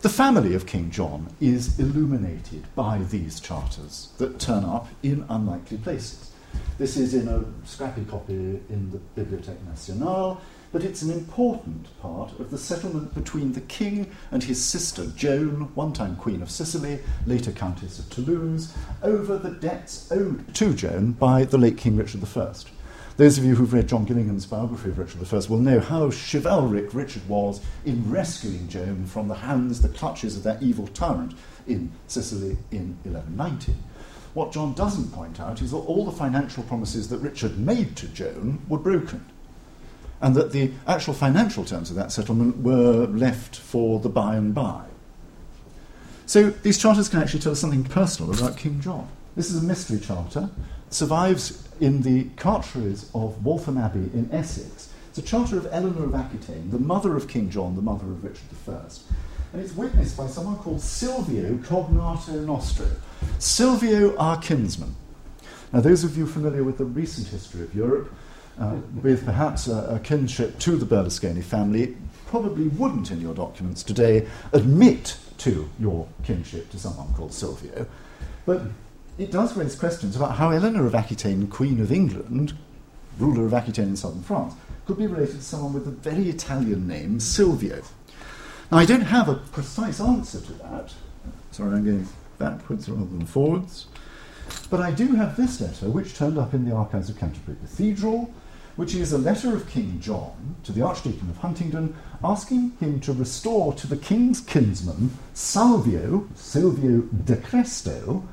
The family of King John is illuminated by these charters that turn up in unlikely places. This is in a scrappy copy in the Bibliothèque Nationale, but it's an important part of the settlement between the king and his sister Joan, one time Queen of Sicily, later Countess of Toulouse, over the debts owed to Joan by the late King Richard the First. Those of you who've read John Gillingham's biography of Richard the First will know how chivalric Richard was in rescuing Joan from the hands, the clutches of that evil tyrant in Sicily in eleven ninety. What John doesn't point out is that all the financial promises that Richard made to Joan were broken, and that the actual financial terms of that settlement were left for the by and by. So these charters can actually tell us something personal about King John. This is a mystery charter. Survives in the cartularies of Waltham Abbey in Essex. It's a charter of Eleanor of Aquitaine, the mother of King John, the mother of Richard the First. And it's witnessed by someone called Silvio Cognato Nostro. Silvio, our kinsman. Now, those of you familiar with the recent history of Europe, uh, with perhaps a, a kinship to the Berlusconi family, probably wouldn't in your documents today admit to your kinship to someone called Silvio. But it does raise questions about how Eleanor of Aquitaine, Queen of England, ruler of Aquitaine in southern France, could be related to someone with a very Italian name, Silvio. Now, I don't have a precise answer to that. Sorry, I'm going backwards rather than forwards. But I do have this letter, which turned up in the archives of Canterbury Cathedral, which is a letter of King John to the Archdeacon of Huntingdon, asking him to restore to the king's kinsman, Salvio, Silvio de Cresto,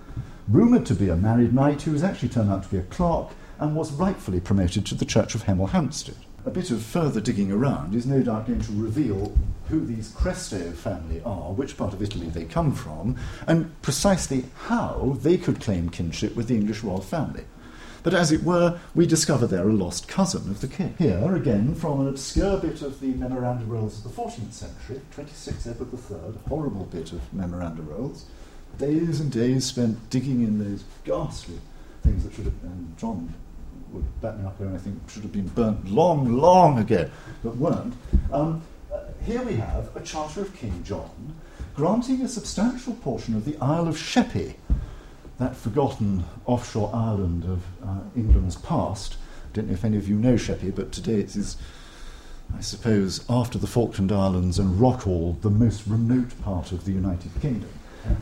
rumoured to be a married knight who has actually turned out to be a clerk and was rightfully promoted to the Church of Hemel Hempstead. A bit of further digging around is no doubt going to reveal who these Cresto family are, which part of Italy they come from, and precisely how they could claim kinship with the English royal family. But as it were, we discover they're a lost cousin of the king. Here, again, from an obscure bit of the memoranda rolls of the fourteenth century, twenty-six Edward the Third, horrible bit of memoranda rolls, days and days spent digging in those ghastly things that should have, and John would back me up there, I think, should have been burnt long, long ago, but weren't. Um, uh, here we have a charter of King John granting a substantial portion of the Isle of Sheppey, that forgotten offshore island of uh, England's past. I don't know if any of you know Sheppey, but today it is, I suppose, after the Falkland Islands and Rockall, the most remote part of the United Kingdom.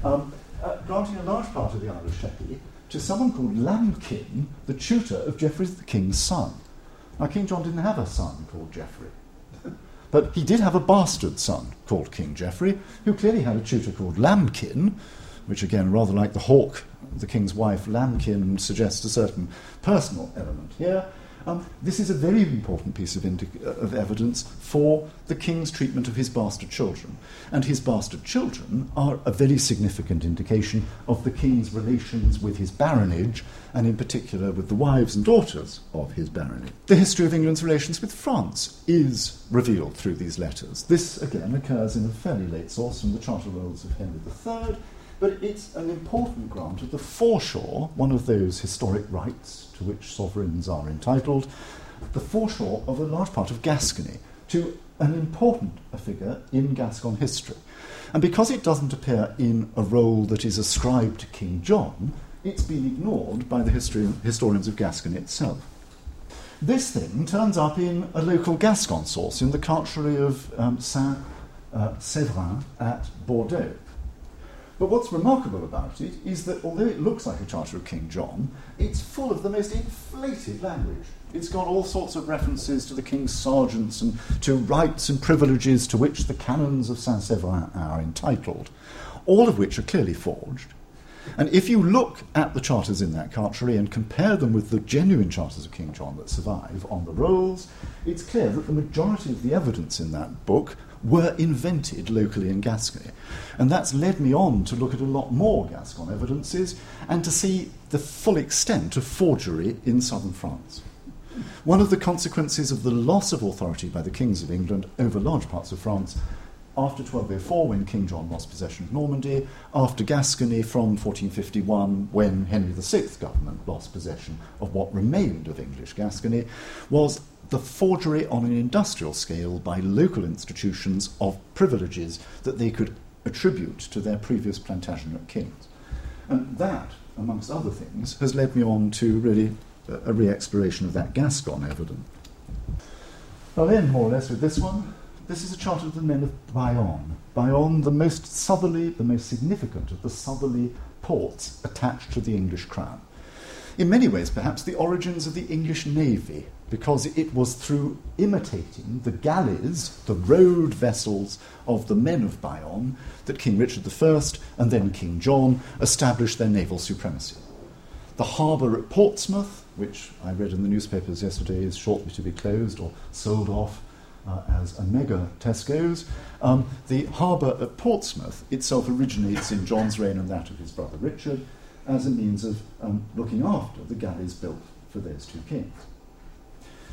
Um, uh, granting a large part of the Isle of Sheppey to someone called Lambkin, the tutor of Geoffrey the King's son. Now, King John didn't have a son called Geoffrey, but he did have a bastard son called King Geoffrey, who clearly had a tutor called Lambkin, which again, rather like the hawk, the king's wife, Lambkin, suggests a certain personal element here. Um, this is a very important piece of, indic- of evidence for the king's treatment of his bastard children. And his bastard children are a very significant indication of the king's relations with his baronage, and in particular with the wives and daughters of his baronage. The history of England's relations with France is revealed through these letters. This, again, occurs in a fairly late source from the Charter Rolls of Henry the Third, but it's an important grant of the foreshore, one of those historic rights to which sovereigns are entitled, the foreshore of a large part of Gascony, to an important figure in Gascon history. And because it doesn't appear in a role that is ascribed to King John, it's been ignored by the history, historians of Gascony itself. This thing turns up in a local Gascon source, in the cartulary of um, Saint-Séverin uh, at Bordeaux. But what's remarkable about it is that although it looks like a charter of King John, it's full of the most inflated language. It's got all sorts of references to the king's sergeants and to rights and privileges to which the canons of Saint-Séverin are entitled, all of which are clearly forged. And if you look at the charters in that cartulary and compare them with the genuine charters of King John that survive on the rolls, it's clear that the majority of the evidence in that book were invented locally in Gascony. And that's led me on to look at a lot more Gascon evidences and to see the full extent of forgery in southern France. One of the consequences of the loss of authority by the kings of England over large parts of France after twelve oh four, when King John lost possession of Normandy, after Gascony from fourteen fifty-one, when Henry the Sixth government lost possession of what remained of English Gascony, was the forgery on an industrial scale by local institutions of privileges that they could attribute to their previous Plantagenet kings. And that, amongst other things, has led me on to really a re-exploration of that Gascon evidence. I'll end more or less with this one. This is a charter of the men of Bayonne. Bayonne, the most southerly, the most significant of the southerly ports attached to the English crown. In many ways, perhaps, the origins of the English navy, because it was through imitating the galleys, the road vessels of the men of Bayonne, that King Richard the First and then King John established their naval supremacy. The harbour at Portsmouth, which I read in the newspapers yesterday is shortly to be closed or sold off uh, as a mega Tesco's, um, the harbour at Portsmouth itself originates in John's reign and that of his brother Richard as a means of um, looking after the galleys built for those two kings.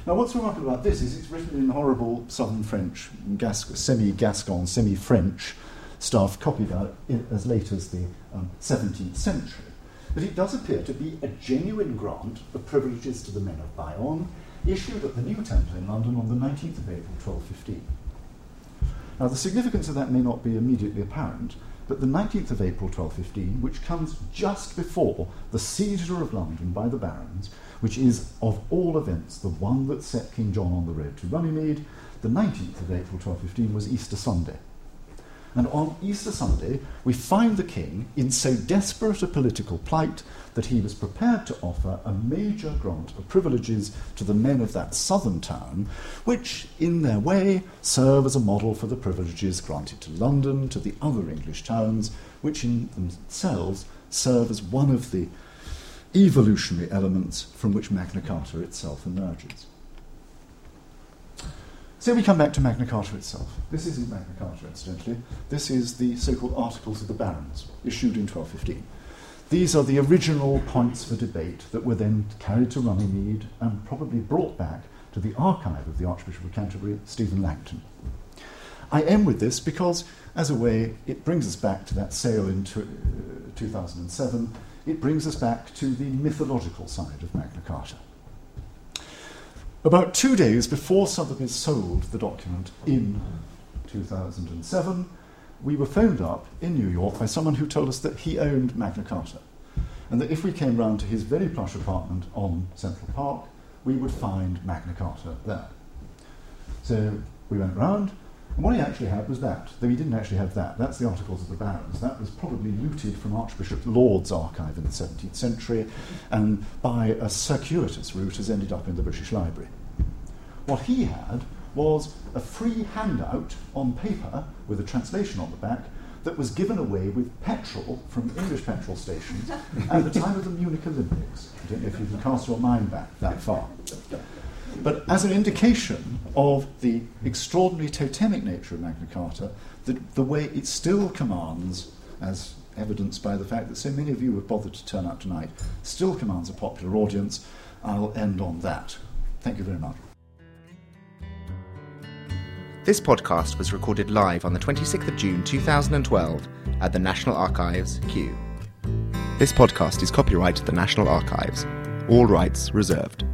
Now, what's remarkable about this is it's written in horrible southern French, Gasc- semi-Gascon, semi-French stuff, copied out in, as late as the um, seventeenth century. But it does appear to be a genuine grant of privileges to the men of Bayonne, issued at the New Temple in London on the nineteenth of April, twelve fifteen. Now, the significance of that may not be immediately apparent, but the nineteenth of April, twelve fifteen, which comes just before the seizure of London by the barons, which is, of all events, the one that set King John on the road to Runnymede, the nineteenth of April, twelve fifteen, was Easter Sunday. And on Easter Sunday, we find the king in so desperate a political plight that he was prepared to offer a major grant of privileges to the men of that southern town, which, in their way, serve as a model for the privileges granted to London, to the other English towns, which in themselves serve as one of the evolutionary elements from which Magna Carta itself emerges. So we come back to Magna Carta itself. This isn't Magna Carta, incidentally. This is the so-called Articles of the Barons, issued in twelve fifteen. These are the original points for debate that were then carried to Runnymede and probably brought back to the archive of the Archbishop of Canterbury, Stephen Langton. I end with this because, as a way, it brings us back to that sale in two thousand seven. It brings us back to the mythological side of Magna Carta. About two days before Sotheby's sold the document in two thousand seven, we were phoned up in New York by someone who told us that he owned Magna Carta. and that if we came round to his very plush apartment on Central Park, we would find Magna Carta there. So we went round, and what he actually had was that, though he didn't actually have that. That's the Articles of the Barons. That was probably looted from Archbishop Laud's archive in the seventeenth century, and by a circuitous route has ended up in the British Library. What he had was a free handout on paper with a translation on the back that was given away with petrol from English petrol stations at the time of the Munich Olympics. I don't know if you can cast your mind back that far. But as an indication of the extraordinary totemic nature of Magna Carta, the, the way it still commands, as evidenced by the fact that so many of you have bothered to turn up tonight, still commands a popular audience. I'll end on that. Thank you very much. This podcast was recorded live on the twenty-sixth of June two thousand twelve at the National Archives, Kew. This podcast is copyright to the National Archives. All rights reserved.